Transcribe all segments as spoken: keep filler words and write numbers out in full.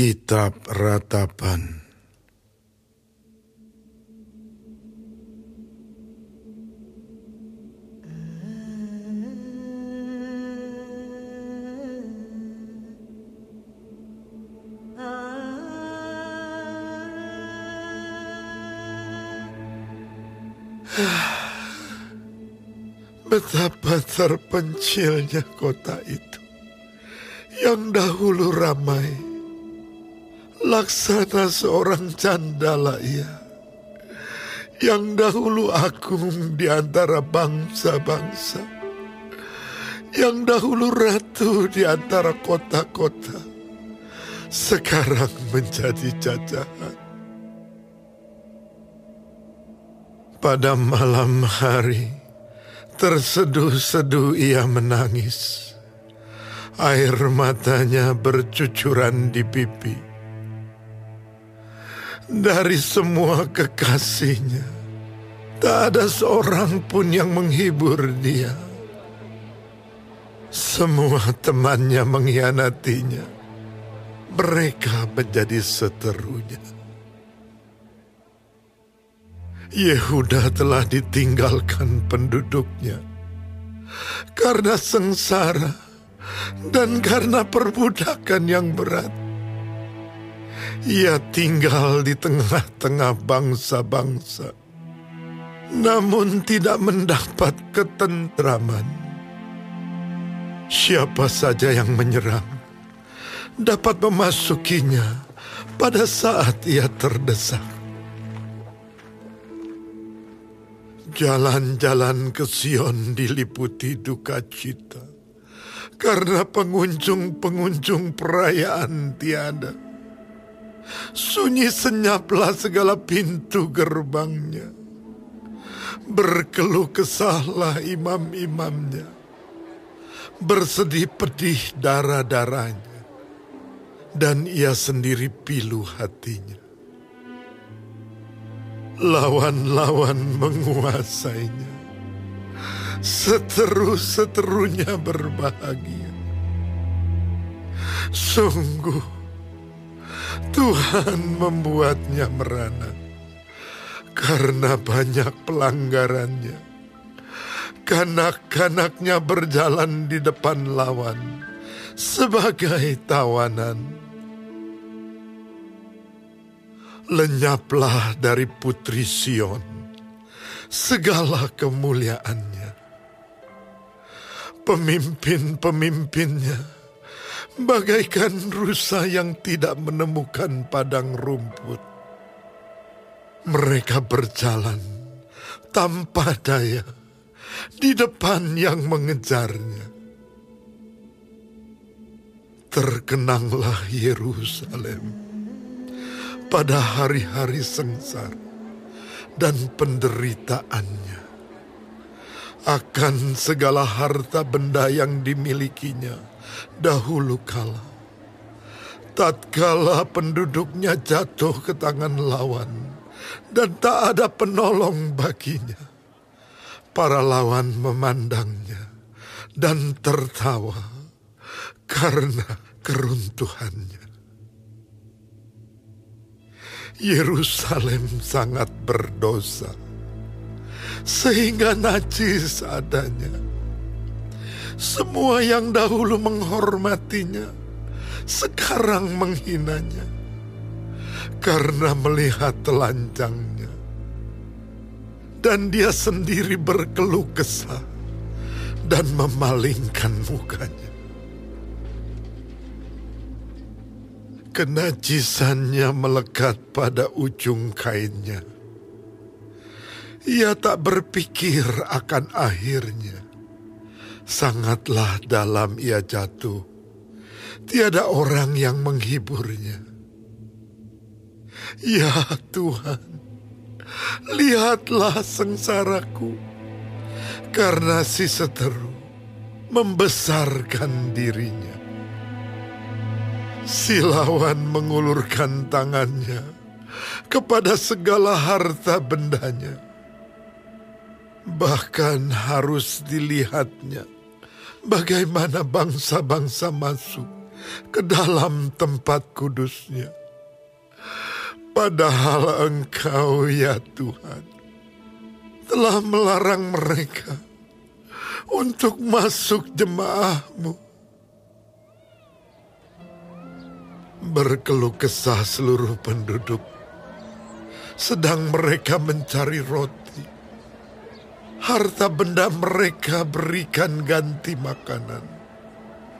Kitab Ratapan. Betapa terpencilnya kota itu, yang dahulu ramai, laksana seorang candala ia, yang dahulu agung di antara bangsa-bangsa, yang dahulu ratu di antara kota-kota, sekarang menjadi jajahan. Pada malam hari, terseduh-seduh ia menangis. Air matanya bercucuran di pipi. Dari semua kekasihnya, tak ada seorang pun yang menghibur dia. Semua temannya mengkhianatinya. Mereka menjadi seterunya. Yehuda telah ditinggalkan penduduknya karena sengsara dan karena perbudakan yang berat. Ia tinggal di tengah-tengah bangsa-bangsa, namun tidak mendapat ketentraman. Siapa saja yang menyerang dapat memasukinya pada saat ia terdesak. Jalan-jalan ke Sion diliputi duka cita, karena pengunjung-pengunjung perayaan tiada. Sunyi senyaplah segala pintu gerbangnya. Berkeluh kesahlah imam-imamnya. Bersedih pedih darah-darahnya. Dan ia sendiri pilu hatinya. Lawan-lawan menguasainya, seteru-seterunya berbahagia. Sungguh, Tuhan membuatnya merana karena banyak pelanggarannya. Kanak-kanaknya berjalan di depan lawan sebagai tawanan. Lenyaplah dari putri Sion segala kemuliaannya. Pemimpin-pemimpinnya bagaikan rusa yang tidak menemukan padang rumput. Mereka berjalan tanpa daya di depan yang mengejarnya. Terkenanglah Yerusalem pada hari-hari sengsara dan penderitaannya, akan segala harta benda yang dimilikinya dahulu kala. Tatkala penduduknya jatuh ke tangan lawan dan tak ada penolong baginya, para lawan memandangnya dan tertawa karena keruntuhannya. Yerusalem sangat berdosa, sehingga najis adanya. Semua yang dahulu menghormatinya, sekarang menghinanya, karena melihat telanjangnya. Dan dia sendiri berkeluh kesah, dan memalingkan mukanya. Kenajisannya melekat pada ujung kainnya. Ia tak berpikir akan akhirnya. Sangatlah dalam ia jatuh. Tiada orang yang menghiburnya. Ya Tuhan, lihatlah sengsaraku, karena si seteru membesarkan dirinya. Si lawan mengulurkan tangannya kepada segala harta bendanya. Bahkan harus dilihatnya bagaimana bangsa-bangsa masuk ke dalam tempat kudusnya. Padahal Engkau, ya Tuhan, telah melarang mereka untuk masuk jemaah-Mu. Berkeluh kesah seluruh penduduk, sedang mereka mencari roti. Harta benda mereka berikan ganti makanan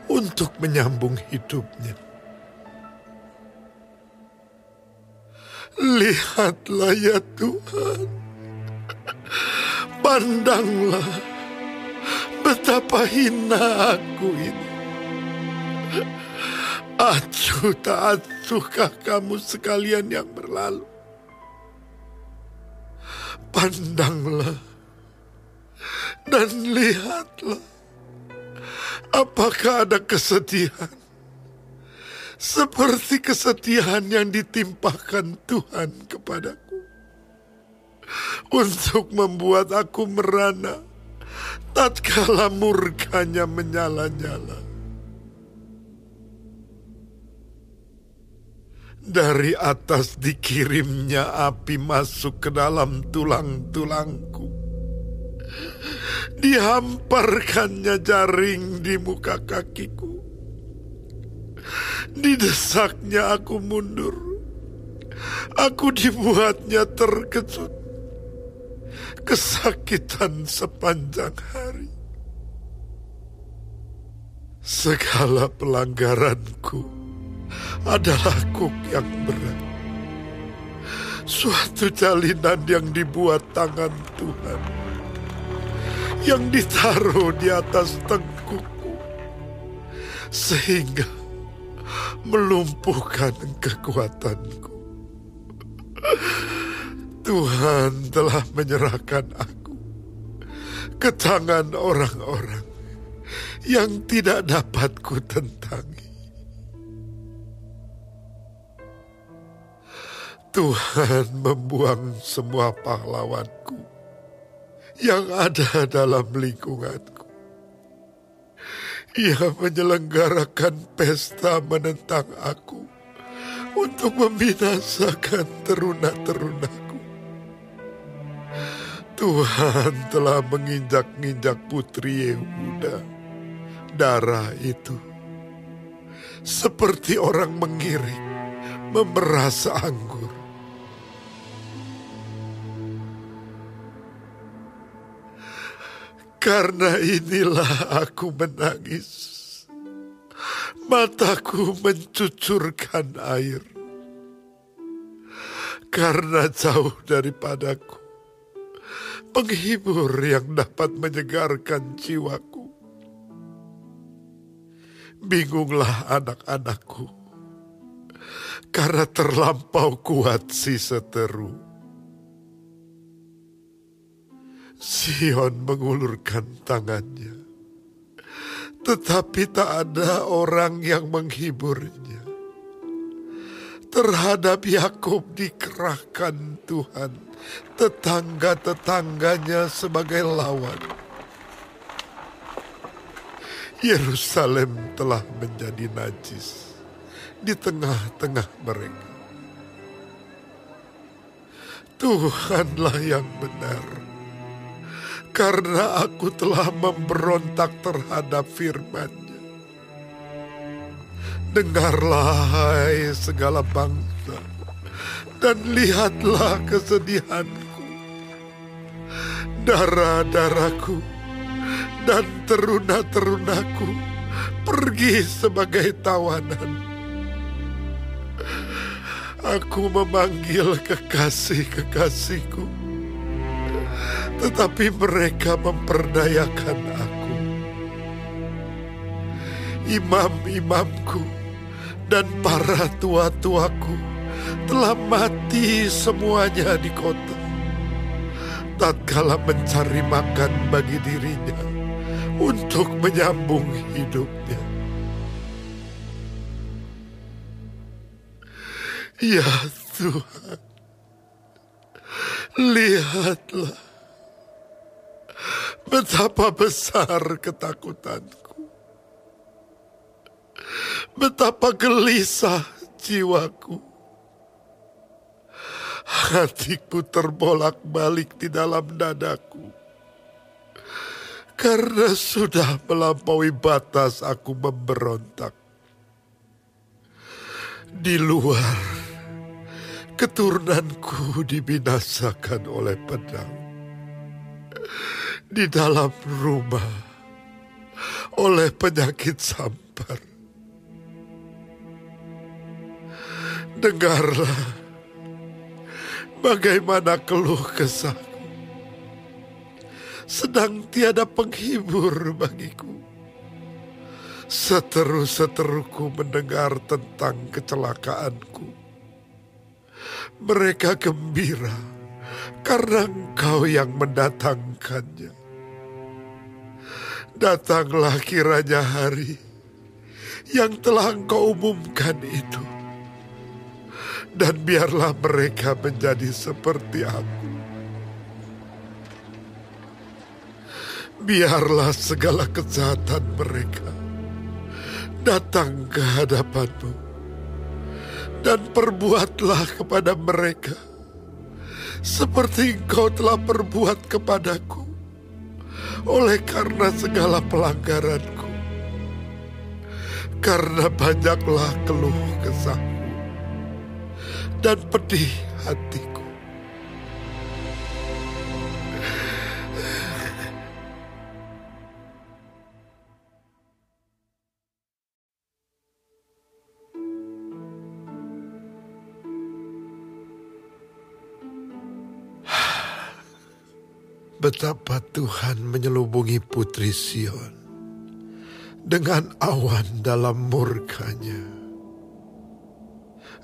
untuk menyambung hidupnya. Lihatlah, ya Tuhan, pandanglah betapa hina aku ini. Acuh tak acuhkah kamu sekalian yang berlalu? Pandanglah dan lihatlah, apakah ada kesedihan seperti kesedihan yang ditimpahkan Tuhan kepadaku, untuk membuat aku merana tatkala murkanya menyala-nyala. Dari atas dikirimnya api masuk ke dalam tulang-tulangku. Dihamparkannya jaring di muka kakiku. Didesaknya aku mundur. Aku dibuatnya terkejut. Kesakitan sepanjang hari. Segala pelanggaranku adalah kuk yang berat. Suatu jalinan yang dibuat tangan Tuhan, yang ditaruh di atas tengkukku, sehingga melumpuhkan kekuatanku. Tuhan telah menyerahkan aku ke tangan orang-orang yang tidak dapat ku tentangi. Tuhan membuang semua pahlawanku yang ada dalam lingkunganku. Ia menyelenggarakan pesta menentang aku untuk membinasakan teruna-terunaku. Tuhan telah menginjak-injak putri Yehuda, darah itu, seperti orang mengiring, memeras anggur. Karena inilah aku menangis, mataku mencucurkan air, karena jauh daripadaku penghibur yang dapat menyegarkan jiwaku. Bingunglah anak-anakku, karena terlampau kuat si seteru. Sion mengulurkan tangannya, tetapi tak ada orang yang menghiburnya. Terhadap Yakub dikerahkan Tuhan, tetangga-tetangganya sebagai lawan. Yerusalem telah menjadi najis di tengah-tengah mereka. Tuhanlah yang benar, karena aku telah memberontak terhadap firman-Nya. Dengarlah, hai segala bangsa, dan lihatlah kesedihanku. Darah-darahku dan teruna-terunaku pergi sebagai tawanan. Aku memanggil kekasih-kekasihku, tetapi mereka memperdayakan aku. Imam-imamku dan para tua-tuaku telah mati semuanya di kota, tatkala mencari makan bagi dirinya untuk menyambung hidupnya. Ya Tuhan, lihatlah betapa besar ketakutanku. betapa gelisah jiwaku. Hatiku terbolak-balik di dalam dadaku, karena sudah melampaui batas aku memberontak. Di luar, keturunanku dibinasakan oleh pedang. Di dalam rumah, oleh penyakit sampar. Dengarlah, bagaimana keluh kesah, sedang tiada penghibur bagiku. Seteru-seteruku mendengar tentang kecelakaanku. Mereka gembira karena engkau yang mendatangkannya. Datanglah kiranya hari yang telah engkau umumkan itu. Dan biarlah mereka menjadi seperti aku. Biarlah segala kejahatan mereka datang ke hadapanmu. Dan perbuatlah kepada mereka seperti engkau telah perbuat kepadaku, oleh karena segala pelanggaranku. Karena banyaklah keluh kesah dan pedih hatiku. Betapa Tuhan menyelubungi putri Sion dengan awan dalam murkanya.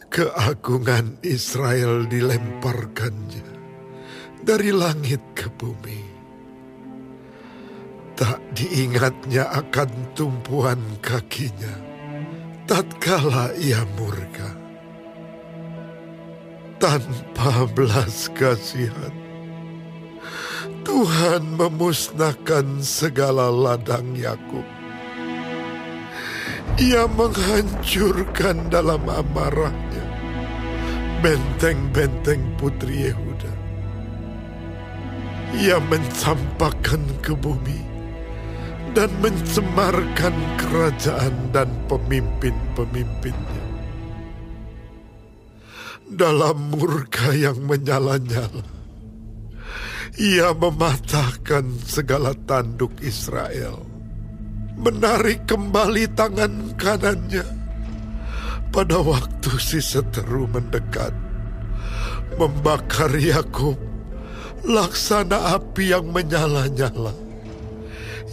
Keagungan Israel dilemparkannya dari langit ke bumi. Tak diingatnya akan tumpuan kakinya tatkala ia murka. Tanpa belas kasihan, Tuhan memusnahkan segala ladang Yakub. Ia menghancurkan dalam amarahnya benteng-benteng putri Yehuda. Ia mencampakkan ke bumi dan mencemarkan kerajaan dan pemimpin-pemimpinnya. Dalam murka yang menyala-nyala, ia mematahkan segala tanduk Israel, menarik kembali tangan kanannya. Pada waktu si seteru mendekat, membakar Yakub laksana api yang menyala-nyala,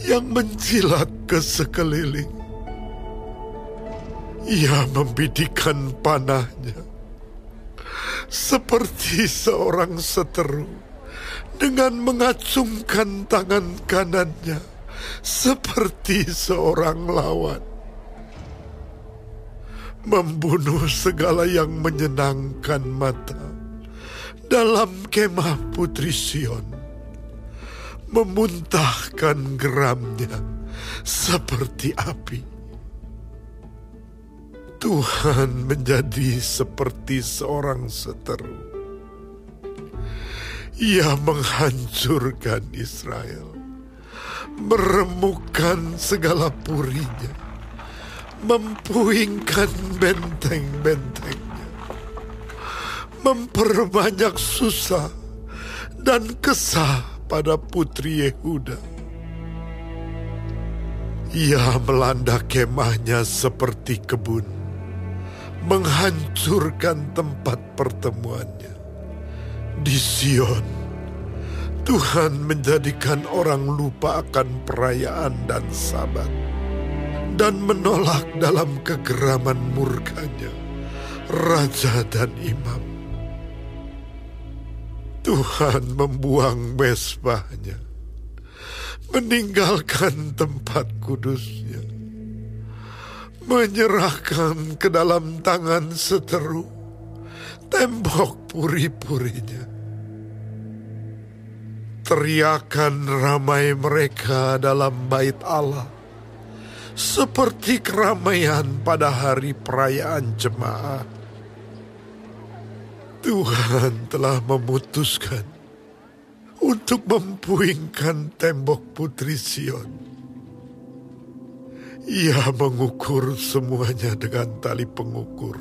yang menjilat ke sekeliling. Ia membidikkan panahnya seperti seorang seteru dengan mengacungkan tangan kanannya seperti seorang lawan. Membunuh segala yang menyenangkan mata dalam kemah putri Sion, memuntahkan geramnya seperti api. Tuhan menjadi seperti seorang seteru. Ia menghancurkan Israel, meremukkan segala purinya, mempuingkan benteng-bentengnya, memperbanyak susah dan kesah pada putri Yehuda. Ia melanda kemahnya seperti kebun, menghancurkan tempat pertemuannya. Di Sion, Tuhan menjadikan orang lupa akan perayaan dan sabat, dan menolak dalam kegeraman murkanya raja dan imam. Tuhan membuang mesbahnya, meninggalkan tempat kudusnya, menyerahkan ke dalam tangan seteru tembok puri-purinya. Teriakan ramai mereka dalam bait Allah seperti keramaian pada hari perayaan jemaat. Tuhan telah memutuskan untuk mempuingkan tembok Putri Sion. Ia mengukur semuanya dengan tali pengukur.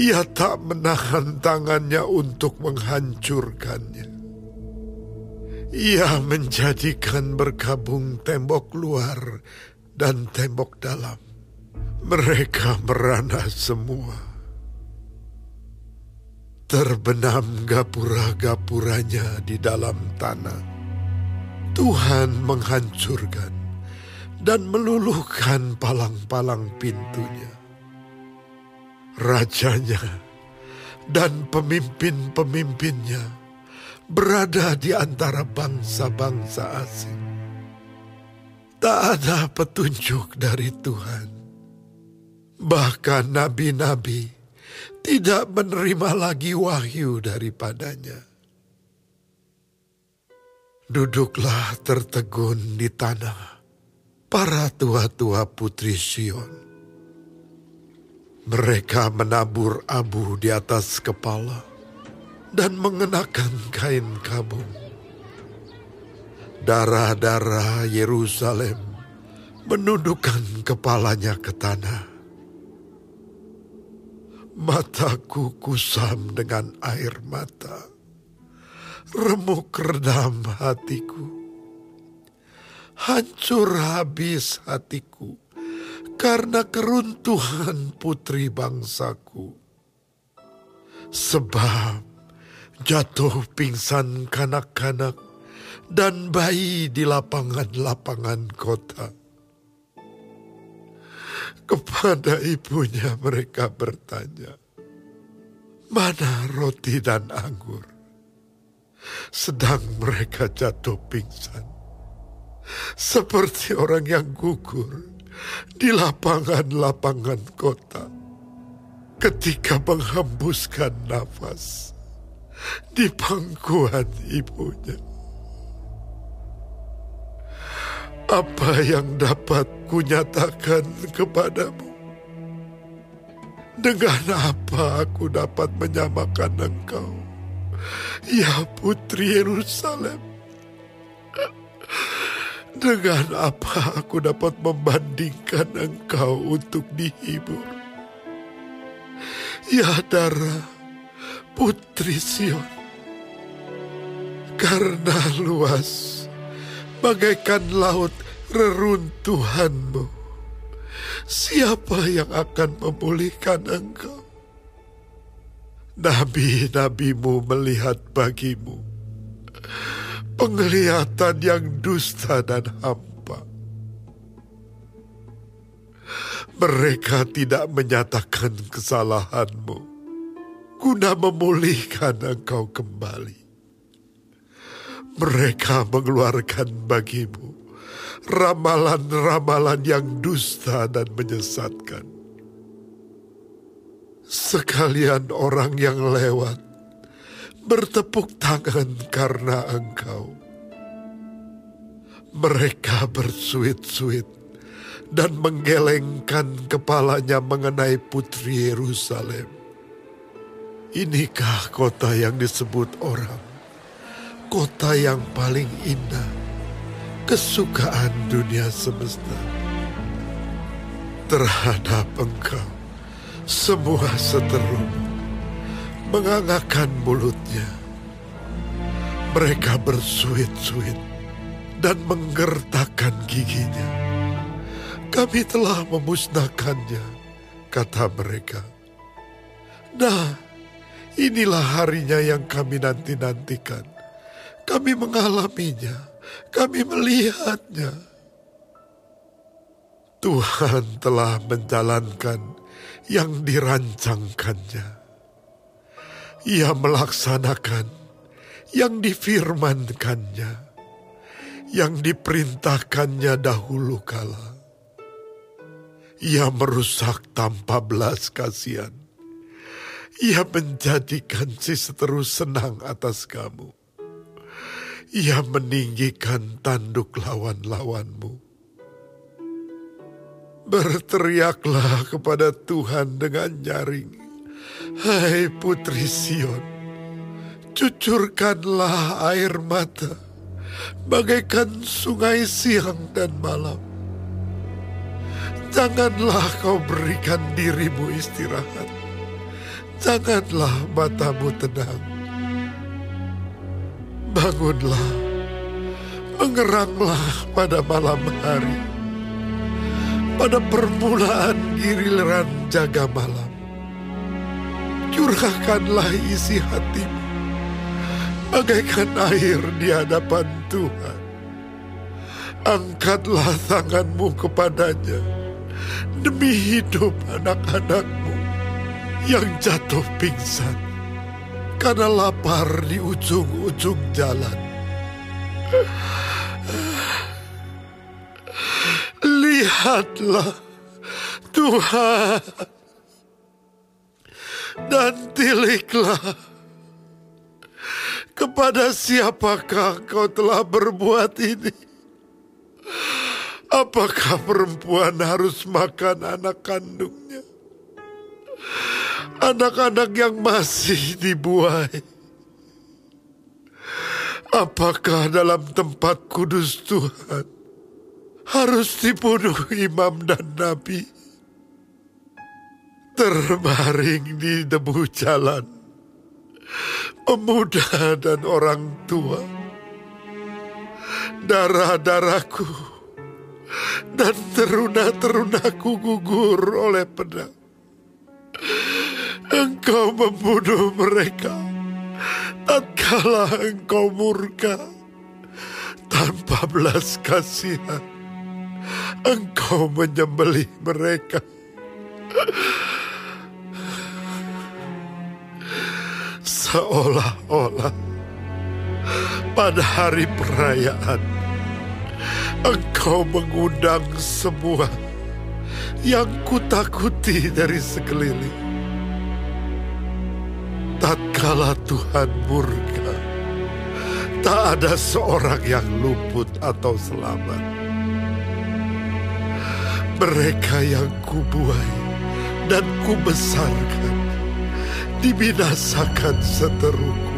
Ia tak menahan tangannya untuk menghancurkannya. Ia menjadikan berkabung tembok luar dan tembok dalam. Mereka merana semua. Terbenam gapura-gapuranya di dalam tanah. Tuhan menghancurkan dan meluluhkan palang-palang pintunya. Rajanya dan pemimpin-pemimpinnya berada di antara bangsa-bangsa asing. Tak ada petunjuk dari Tuhan. Bahkan nabi-nabi tidak menerima lagi wahyu daripadanya. Duduklah tertegun di tanah para tua-tua Putri Sion. Mereka menabur abu di atas kepala dan mengenakan kain kabung. Darah-darah Yerusalem menundukkan kepalanya ke tanah. Mataku kusam dengan air mata. Remuk redam hatiku. Hancur habis hatiku karena keruntuhan putri bangsaku. Sebab jatuh pingsan kanak-kanak dan bayi di lapangan-lapangan kota. Kepada ibunya mereka bertanya, "Mana roti dan anggur?" Sedang mereka jatuh pingsan seperti orang yang gugur di lapangan-lapangan kota ketika menghembuskan nafas di pangkuan ibunya. Apa yang dapat kunyatakan kepadamu? Dengan apa aku dapat menyamakan engkau, ya Putri Yerusalem? Dengan apa aku dapat membandingkan engkau untuk dihibur, ya darah Putri Sion? Karena luas bagaikan laut reruntuhanmu, siapa yang akan memulihkan engkau? Nabi-nabimu melihat bagimu penglihatan yang dusta dan hampa. Mereka tidak menyatakan kesalahanmu guna memulihkan engkau kembali. Mereka mengeluarkan bagimu ramalan-ramalan yang dusta dan menyesatkan. Sekalian orang yang lewat bertepuk tangan karena engkau. Mereka bersuit-suit dan menggelengkan kepalanya mengenai Putri Yerusalem. Inikah kota yang disebut orang, kota yang paling indah, kesukaan dunia semesta? Terhadap engkau, semua seteru mengangakkan mulutnya. Mereka bersuit-suit dan menggertakkan giginya. "Kami telah memusnahkannya," kata mereka. "Nah, inilah harinya yang kami nanti-nantikan. Kami mengalaminya, kami melihatnya." Tuhan telah menjalankan yang dirancangkannya. Ia melaksanakan yang difirmankannya, yang diperintahkannya dahulu kala. Ia merusak tanpa belas kasihan. Ia menjadikan si seteru senang atas kamu. Ia meninggikan tanduk lawan-lawanmu. Berteriaklah kepada Tuhan dengan nyaring. Hai Putri Sion, cucurkanlah air mata, bagaikan sungai siang dan malam. Janganlah kau berikan dirimu istirahat. Janganlah matamu tenang. Bangunlah, mengeranglah pada malam hari, pada permulaan giliran jaga malam. Curahkanlah isi hatimu, bagaikan air di hadapan Tuhan. Angkatlah tanganmu kepadanya, demi hidup anak-anakmu yang jatuh pingsan karena lapar di ujung-ujung jalan. Lihatlah, Tuhan, dan tiliklah kepada siapakah Kau telah berbuat ini. Apakah perempuan harus makan anak kandungnya? Anak-anak yang masih dibuai. Apakah dalam tempat kudus Tuhan harus dibunuh imam dan nabi? Terbaring di debu jalan, pemuda dan orang tua. Darah-darahku dan teruna-terunaku gugur oleh pedang. Engkau membunuh mereka tatkala Engkau murka, tanpa belas kasihan Engkau menyembelih mereka. Seolah-olah pada hari perayaan Engkau mengundang semua yang kutakuti dari sekeliling. Tatkala Tuhan murka, tak ada seorang yang luput atau selamat. Mereka yang kubuai dan kubesarkan dibinasakan seteruku.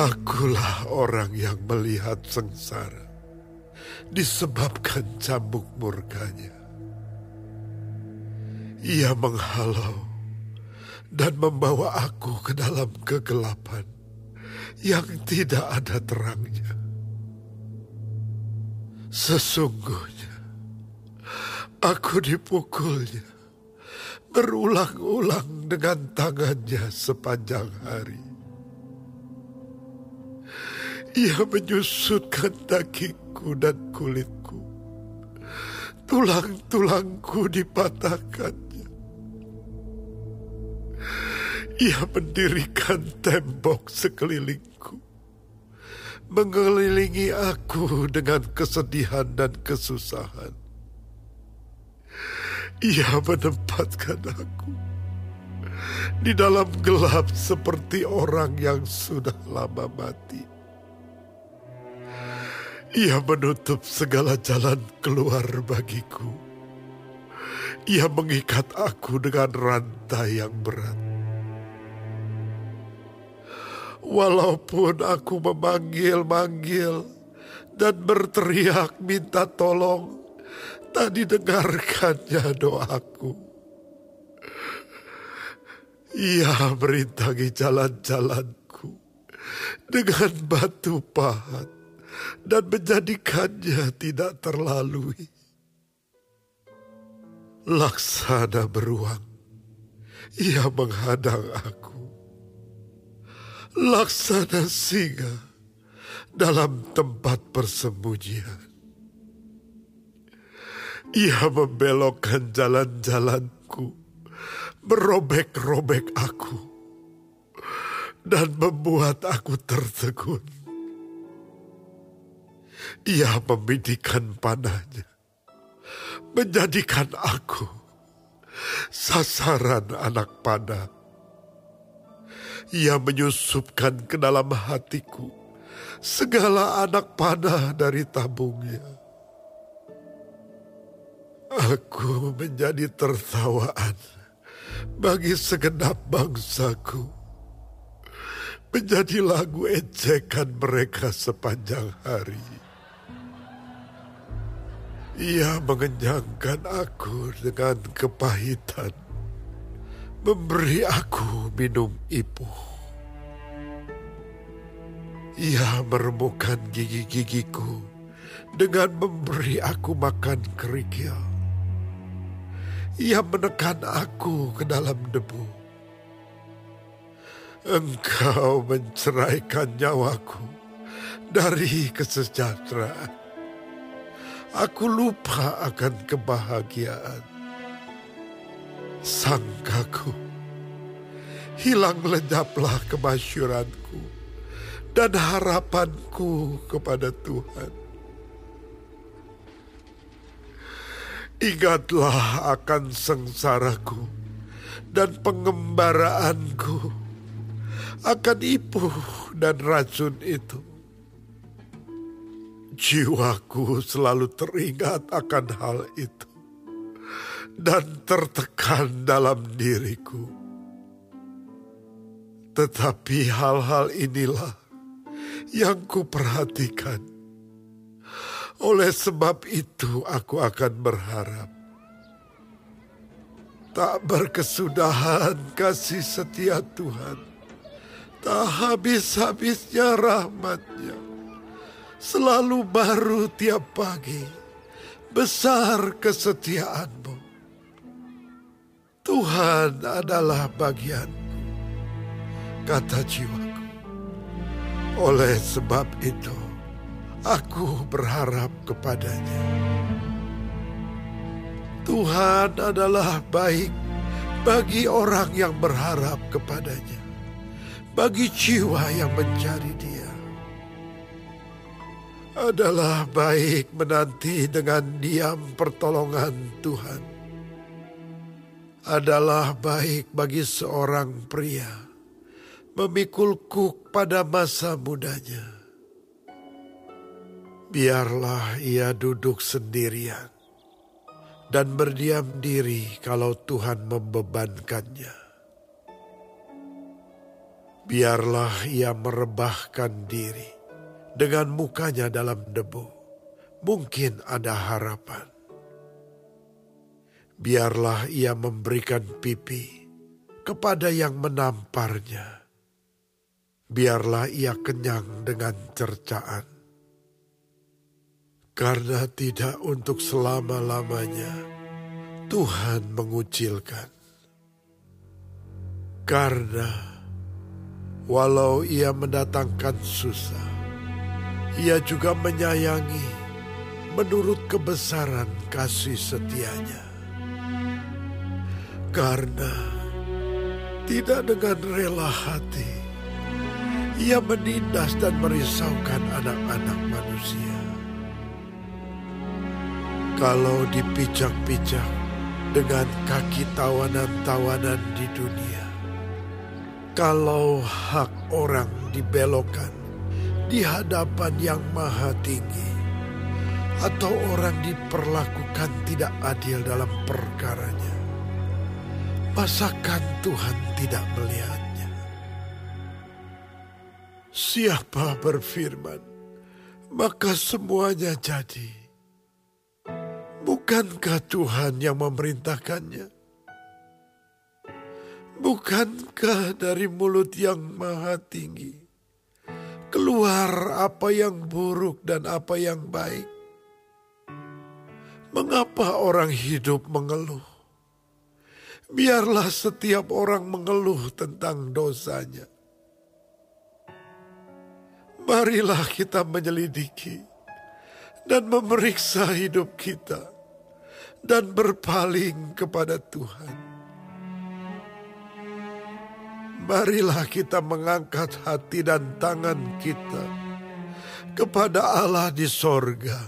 Akulah orang yang melihat sengsara disebabkan cambuk murkanya. Ia menghalau dan membawa aku ke dalam kegelapan yang tidak ada terangnya. Sesungguhnya aku dipukulnya berulang-ulang dengan tangannya sepanjang hari. Ia menyusutkan dagingku dan kulitku. Tulang-tulangku dipatahkannya. Ia mendirikan tembok sekelilingku, mengelilingi aku dengan kesedihan dan kesusahan. Ia menempatkan aku di dalam gelap seperti orang yang sudah lama mati. Ia menutup segala jalan keluar bagiku. Ia mengikat aku dengan rantai yang berat. Walaupun aku memanggil-manggil dan berteriak minta tolong, tak didengarkannya doaku. Ia merintangi jalan-jalanku dengan batu pahat dan menjadikannya tidak terlalui. Laksana beruang, ia menghadang aku. Laksana singa dalam tempat persembunyian. Ia membelokkan jalan-jalanku, merobek-robek aku, dan membuat aku tertegun. Ia membidikan panahnya, menjadikan aku sasaran anak panah. Ia menyusupkan ke dalam hatiku segala anak panah dari tabungnya. Aku menjadi tertawaan bagi segenap bangsaku, menjadi lagu ejekan mereka sepanjang hari. Ia mengenyangkan aku dengan kepahitan, memberi aku minum ibu. Ia meremukkan gigi-gigiku dengan memberi aku makan kerikil. Ia menekan aku ke dalam debu. Engkau menceraikan nyawaku dari kesejahteraan. Aku lupa akan kebahagiaan. Sangkaku, hilang lenyaplah kemasyuranku dan harapanku kepada Tuhan. Ingatlah akan sengsaraku dan pengembaraanku, akan ibu dan racun itu. Jiwaku selalu teringat akan hal itu dan tertekan dalam diriku. Tetapi hal-hal inilah yang kuperhatikan. Oleh sebab itu aku akan berharap. Tak berkesudahan kasih setia Tuhan, tak habis-habisnya rahmat-Nya, selalu baru tiap pagi. Besar kesetiaan-Mu, Tuhan adalah bagianku, kata jiwa. Oleh sebab itu, aku berharap kepadanya. Tuhan adalah baik bagi orang yang berharap kepadanya, bagi jiwa yang mencari Dia. Adalah baik menanti dengan diam pertolongan Tuhan. Adalah baik bagi seorang pria memikul kuk pada masa mudanya. Biarlah ia duduk sendirian dan berdiam diri kalau Tuhan membebankannya. Biarlah ia merebahkan diri dengan mukanya dalam debu. Mungkin ada harapan. Biarlah ia memberikan pipi kepada yang menamparnya. Biarlah ia kenyang dengan cercaan. Karena tidak untuk selama-lamanya Tuhan mengucilkan. Karena walau ia mendatangkan susah, ia juga menyayangi menurut kebesaran kasih setianya. Karena tidak dengan rela hati ia menindas dan merisaukan anak-anak manusia. Kalau dipijak-pijak dengan kaki tawanan-tawanan di dunia, kalau hak orang dibelokkan di hadapan Yang Maha Tinggi, atau orang diperlakukan tidak adil dalam perkaranya, masakan Tuhan tidak melihat? Siapa berfirman, maka semuanya jadi. Bukankah Tuhan yang memerintahkannya? Bukankah dari mulut Yang Maha Tinggi keluar apa yang buruk dan apa yang baik? Mengapa orang hidup mengeluh? Biarlah setiap orang mengeluh tentang dosanya. Marilah kita menyelidiki dan memeriksa hidup kita dan berpaling kepada Tuhan. Marilah kita mengangkat hati dan tangan kita kepada Allah di sorga.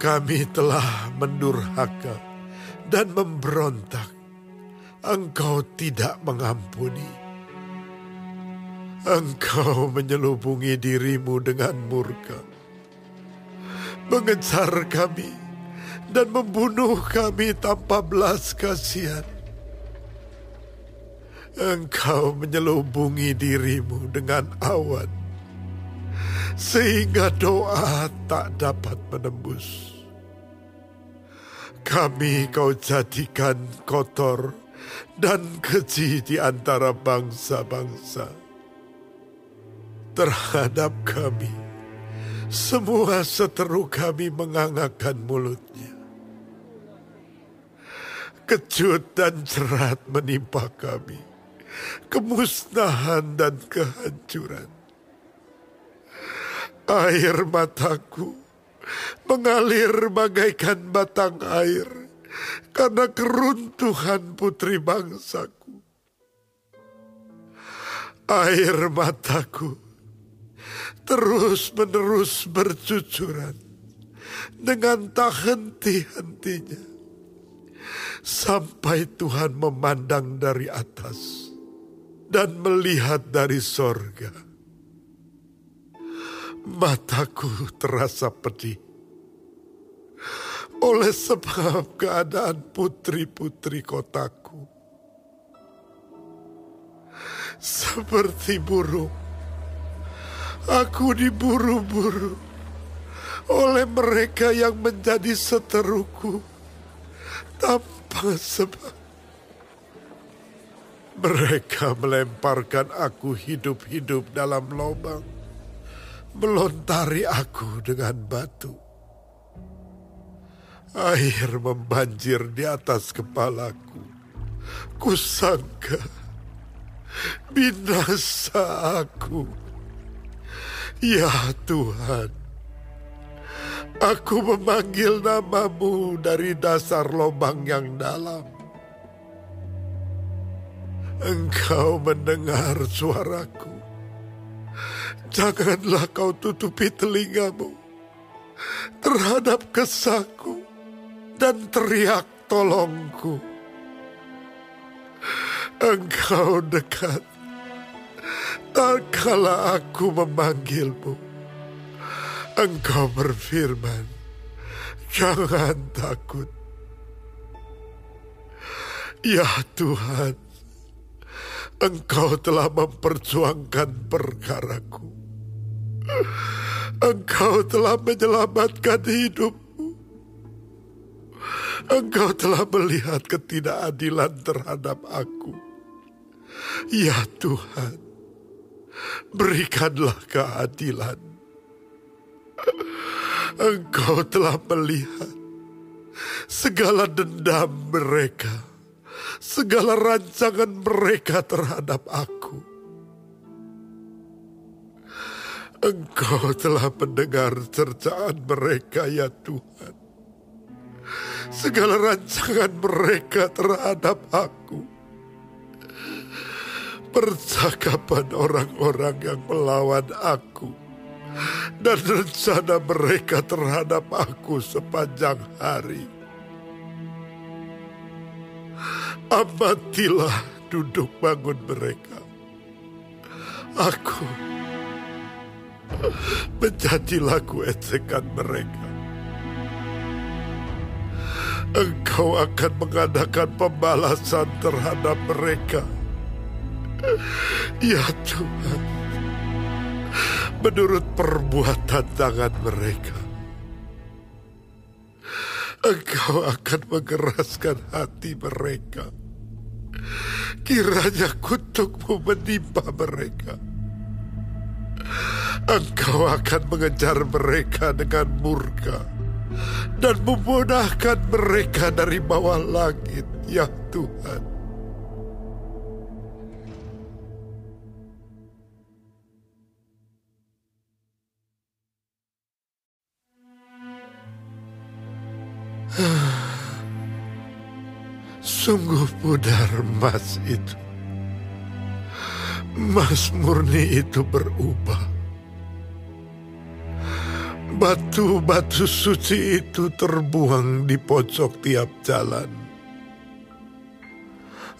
Kami telah mendurhaka dan memberontak, Engkau tidak mengampuni. Engkau menyelubungi dirimu dengan murka, mengejar kami dan membunuh kami tanpa belas kasihan. Engkau menyelubungi dirimu dengan awan, sehingga doa tak dapat menembus. Kami Kau jadikan kotor dan keji di antara bangsa-bangsa. Terhadap kami, semua seteru kami mengangakkan mulutnya. Kejut dan jerat menimpa kami, kemusnahan dan kehancuran. Air mataku mengalir bagaikan batang air karena keruntuhan putri bangsaku. Air mataku terus-menerus bercucuran dengan tak henti-hentinya sampai Tuhan memandang dari atas dan melihat dari sorga. Mataku terasa pedih oleh sebab keadaan putri-putri kotaku. Seperti burung, aku diburu-buru oleh mereka yang menjadi seteruku tanpa sebab. Mereka melemparkan aku hidup-hidup dalam lubang, melontari aku dengan batu. Air membanjir di atas kepalaku. Kusangka binasa aku. Ya Tuhan, aku memanggil nama-Mu dari dasar lubang yang dalam. Engkau mendengar suaraku. Janganlah Kau tutupi telingamu terhadap kesahku dan teriak tolongku. Engkau dekat tak kala aku memanggilmu. Engkau berfirman, jangan takut. Ya Tuhan, Engkau telah memperjuangkan perkaraku. Engkau telah menyelamatkan hidupku. Engkau telah melihat ketidakadilan terhadap aku. Ya Tuhan, berikanlah keadilan. Engkau telah melihat segala dendam mereka, segala rancangan mereka terhadap aku. Engkau telah mendengar cercaan mereka, ya Tuhan, segala rancangan mereka terhadap aku. Percakapan orang-orang yang melawan aku dan rencana mereka terhadap aku sepanjang hari. Amatilah duduk bangun mereka. Aku menjadi lagu ejekan mereka. Engkau akan mengadakan pembalasan terhadap mereka, ya Tuhan, menurut perbuatan tangan mereka. Engkau akan mengeraskan hati mereka. Kiranya kutuk-Mu menimpa mereka. Engkau akan mengejar mereka dengan murka dan memusnahkan mereka dari bawah langit, ya Tuhan. Sungguh pudar emas itu. Emas murni itu berubah. Batu-batu suci itu terbuang di pojok tiap jalan.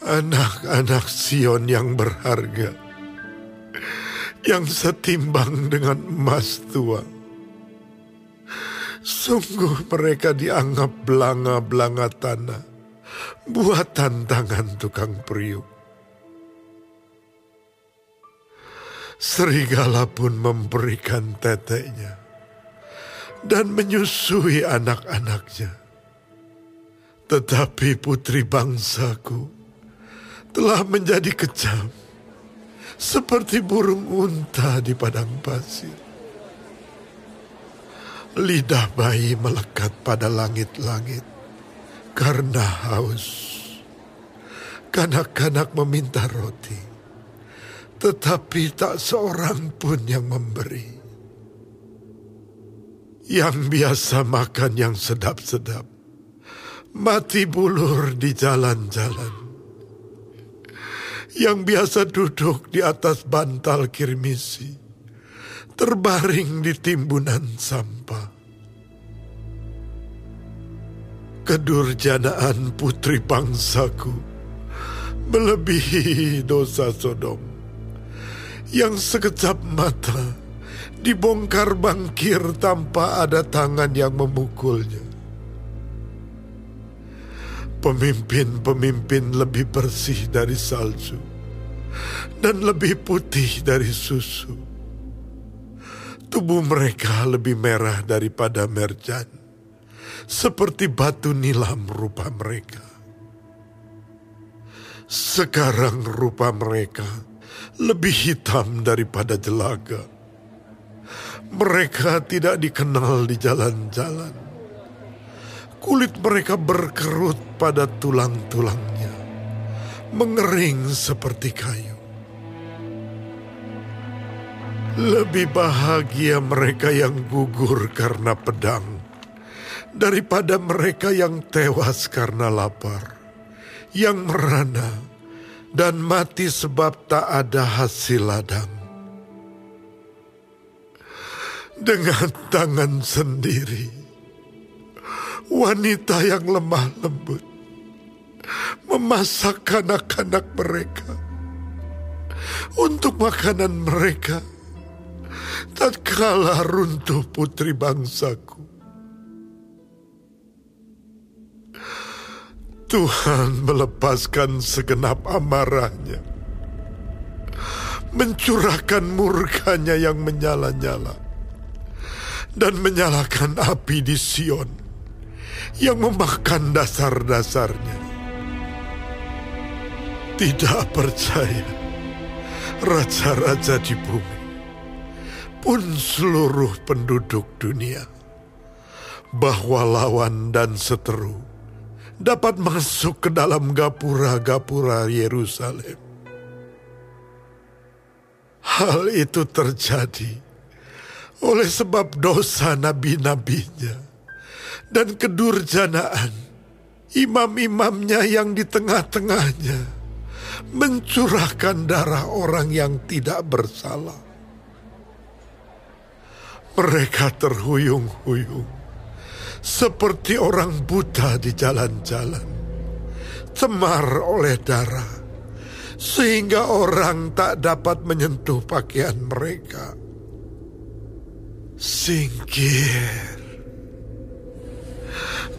Anak-anak Sion yang berharga, yang setimbang dengan emas tua. Sungguh mereka dianggap belanga-belanga tanah, buatan tangan tukang periuk. Serigala pun memberikan teteknya dan menyusui anak-anaknya. Tetapi putri bangsaku telah menjadi kejam, seperti burung unta di padang pasir. Lidah bayi melekat pada langit-langit karena haus. Kanak-kanak meminta roti, tetapi tak seorang pun yang memberi. Yang biasa makan yang sedap-sedap, mati bulur di jalan-jalan. Yang biasa duduk di atas bantal kirmisi, terbaring di timbunan sampah. Kedurjanaan putri bangsaku melebihi dosa Sodom, yang sekejap mata dibongkar bangkir tanpa ada tangan yang memukulnya. Pemimpin-pemimpin lebih bersih dari salju dan lebih putih dari susu. Tubuh mereka lebih merah daripada merjan, seperti batu nilam rupa mereka. Sekarang rupa mereka lebih hitam daripada jelaga. Mereka tidak dikenal di jalan-jalan. Kulit mereka berkerut pada tulang-tulangnya, mengering seperti kayu. Lebih bahagia mereka yang gugur karena pedang, daripada mereka yang tewas karena lapar, yang merana dan mati sebab tak ada hasil ladang. Dengan tangan sendiri, wanita yang lemah lembut memasak kanak-kanak mereka untuk makanan mereka tatkala runtuh putri bangsaku. Tuhan melepaskan segenap amarahnya, mencurahkan murkanya yang menyala-nyala, dan menyalakan api di Sion yang memakan dasar-dasarnya. Tidak percaya raja-raja di bumi pun seluruh penduduk dunia bahwa lawan dan seteru dapat masuk ke dalam gapura-gapura Yerusalem. Hal itu terjadi oleh sebab dosa nabi-nabinya dan kedurjanaan imam-imamnya yang di tengah-tengahnya mencurahkan darah orang yang tidak bersalah. Mereka terhuyung-huyung seperti orang buta di jalan-jalan, cemar oleh darah, sehingga orang tak dapat menyentuh pakaian mereka. Singkir,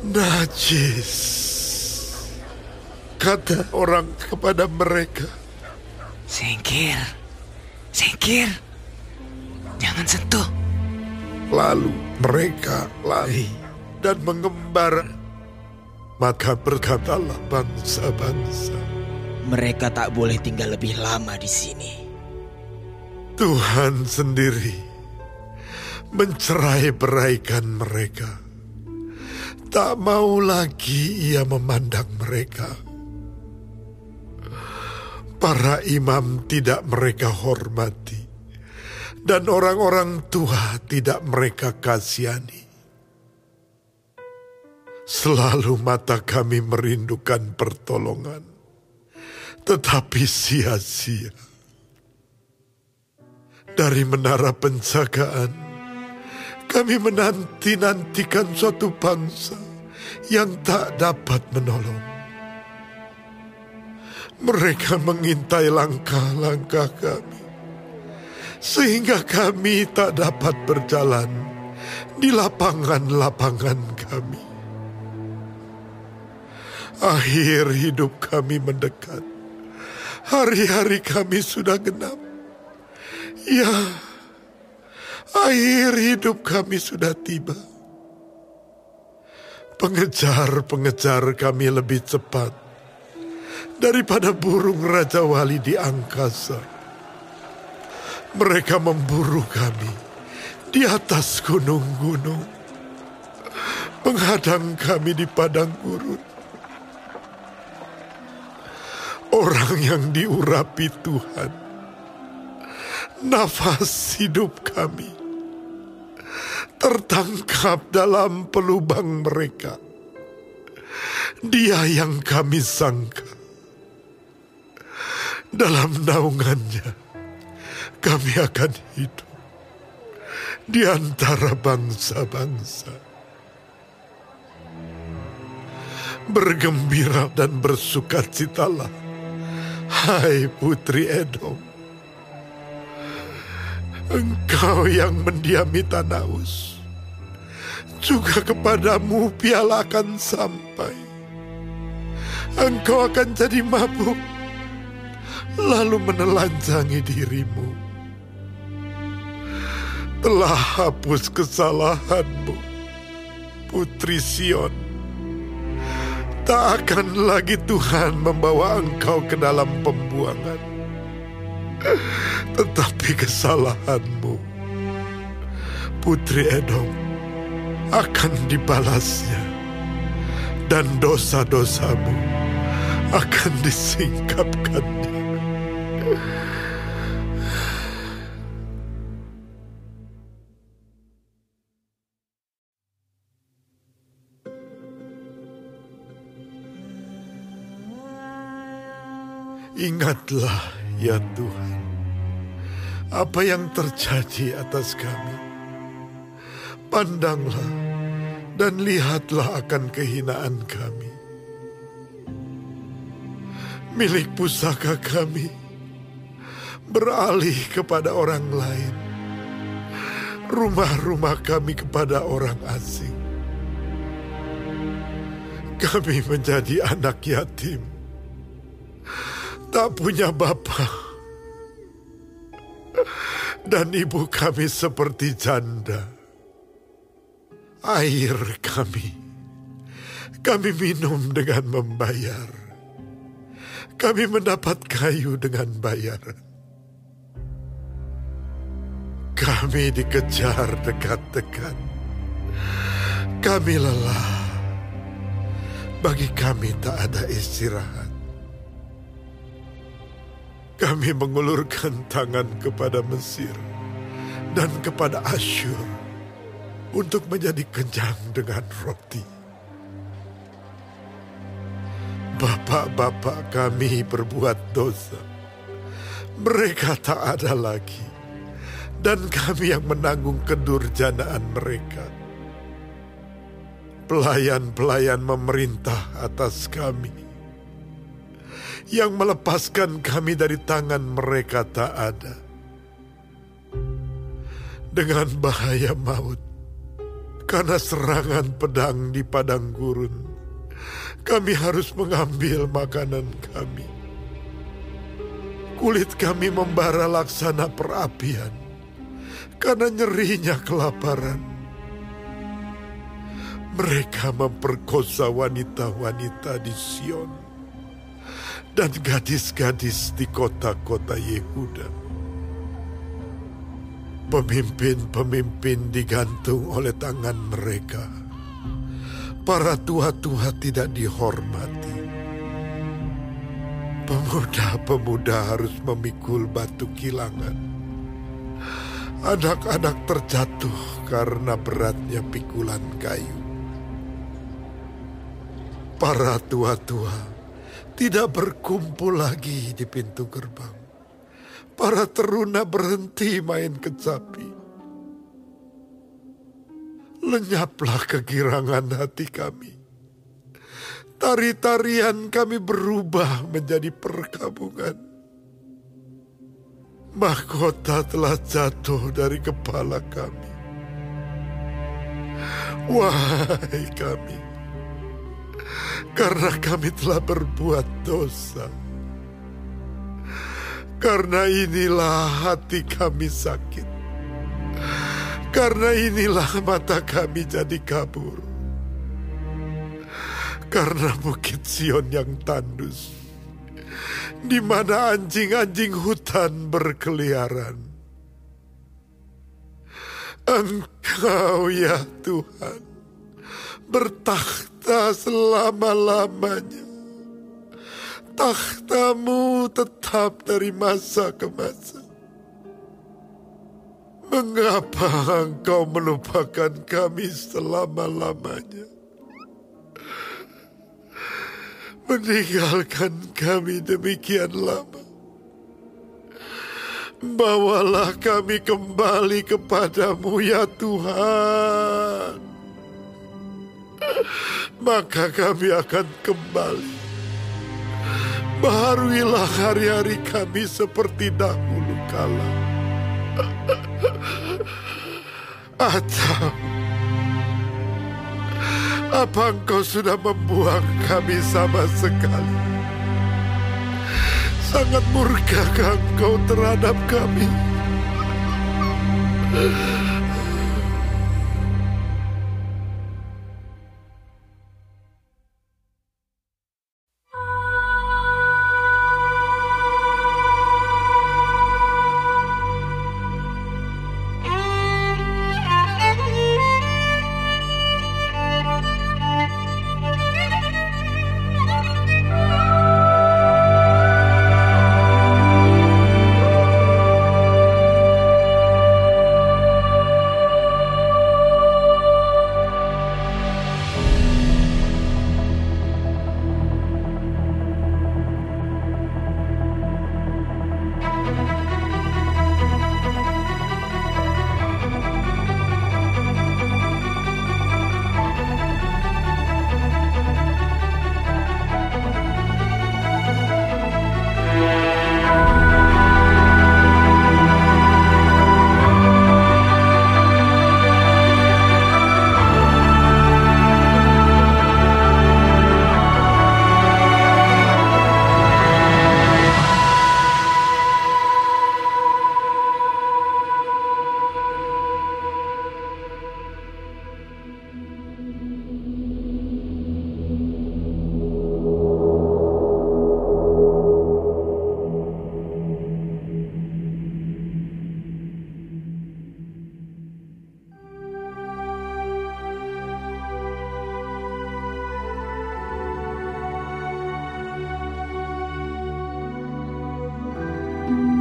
najis, kata orang kepada mereka. Singkir, singkir, jangan sentuh. Lalu mereka lari dan mengembara. Maka berkatalah bangsa-bangsa, mereka tak boleh tinggal lebih lama di sini. Tuhan sendiri mencerai-beraikan mereka. Tak mau lagi ia memandang mereka. Para imam tidak mereka hormati, dan orang-orang tua tidak mereka kasihani. Selalu mata kami merindukan pertolongan, tetapi sia-sia. Dari menara penjagaan Kami menanti-nantikan suatu bangsa yang tak dapat menolong. Mereka mengintai langkah-langkah kami, sehingga kami tak dapat berjalan di lapangan-lapangan kami. Akhir hidup kami mendekat. Hari-hari kami sudah genap. Ya, akhir hidup kami sudah tiba. Pengejar-pengejar kami lebih cepat daripada burung Raja Wali di angkasa. Mereka memburu kami di atas gunung-gunung, menghadang kami di padang gurun. Orang yang diurapi Tuhan, nafas hidup kami, tertangkap dalam pelubang mereka. Dia yang kami sangka. Dalam naungannya, kami akan hidup di antara bangsa-bangsa. Bergembira dan bersukacitalah, hai Putri Edom. Engkau yang mendiami Tanaus, juga kepadamu piala akan sampai. Engkau akan jadi mabuk, lalu menelanjangi dirimu. Telah hapus kesalahanmu, Putri Sion. Tak akan lagi Tuhan membawa engkau ke dalam pembuangan, tetapi kesalahanmu, Putri Edom, akan dibalasnya, dan dosa-dosamu akan disingkapkannya. Ingatlah, ya Tuhan, apa yang terjadi atas kami. Pandanglah dan lihatlah akan kehinaan kami. Milik pusaka kami beralih kepada orang lain, rumah-rumah kami kepada orang asing. Kami menjadi anak yatim, tak punya bapa, dan ibu kami seperti janda. Air kami, kami minum dengan membayar. Kami mendapat kayu dengan bayaran. Kami dikejar dekat-dekat. Kami lelah. Bagi kami tak ada istirahat. Kami mengulurkan tangan kepada Mesir dan kepada Asyur untuk menjadi kenyang dengan roti. Bapak-bapak kami berbuat dosa. Mereka tak ada lagi, dan kami yang menanggung kedurjanaan mereka. Pelayan-pelayan memerintah atas kami, yang melepaskan kami dari tangan mereka tak ada. Dengan bahaya maut, karena serangan pedang di padang gurun, kami harus mengambil makanan kami. Kulit kami membara laksana perapian, karena nyerinya kelaparan. Mereka memperkosa wanita-wanita di Sion dan gadis-gadis di kota-kota Yehuda. Pemimpin-pemimpin digantung oleh tangan mereka. Para tua-tua tidak dihormati. Pemuda-pemuda harus memikul batu kilangan. Anak-anak terjatuh karena beratnya pikulan kayu. Para tua-tua tidak berkumpul lagi di pintu gerbang. Para teruna berhenti main kecapi. lenyaplah kegirangan hati kami. Tari-tarian kami berubah menjadi perkabungan. Mahkota telah jatuh dari kepala kami. Wahai kami, karena kami telah berbuat dosa. Karena inilah hati kami sakit. Karena inilah mata kami jadi kabur. Karena Bukit Sion yang tandus, di mana anjing-anjing hutan berkeliaran. Engkau ya Tuhan, bertakhta selama-lamanya. Takhtamu tetap dari masa ke masa. Mengapa engkau melupakan kami selama-lamanya? Meninggalkan kami demikian lama. Bawalah kami kembali kepadamu ya Tuhan. Maka kami akan kembali. Baharuilah hari-hari kami seperti dahulu kala. Atau apa engkau sudah membuang kami sama sekali? Sangat murkakah engkau terhadap kami? Thank you.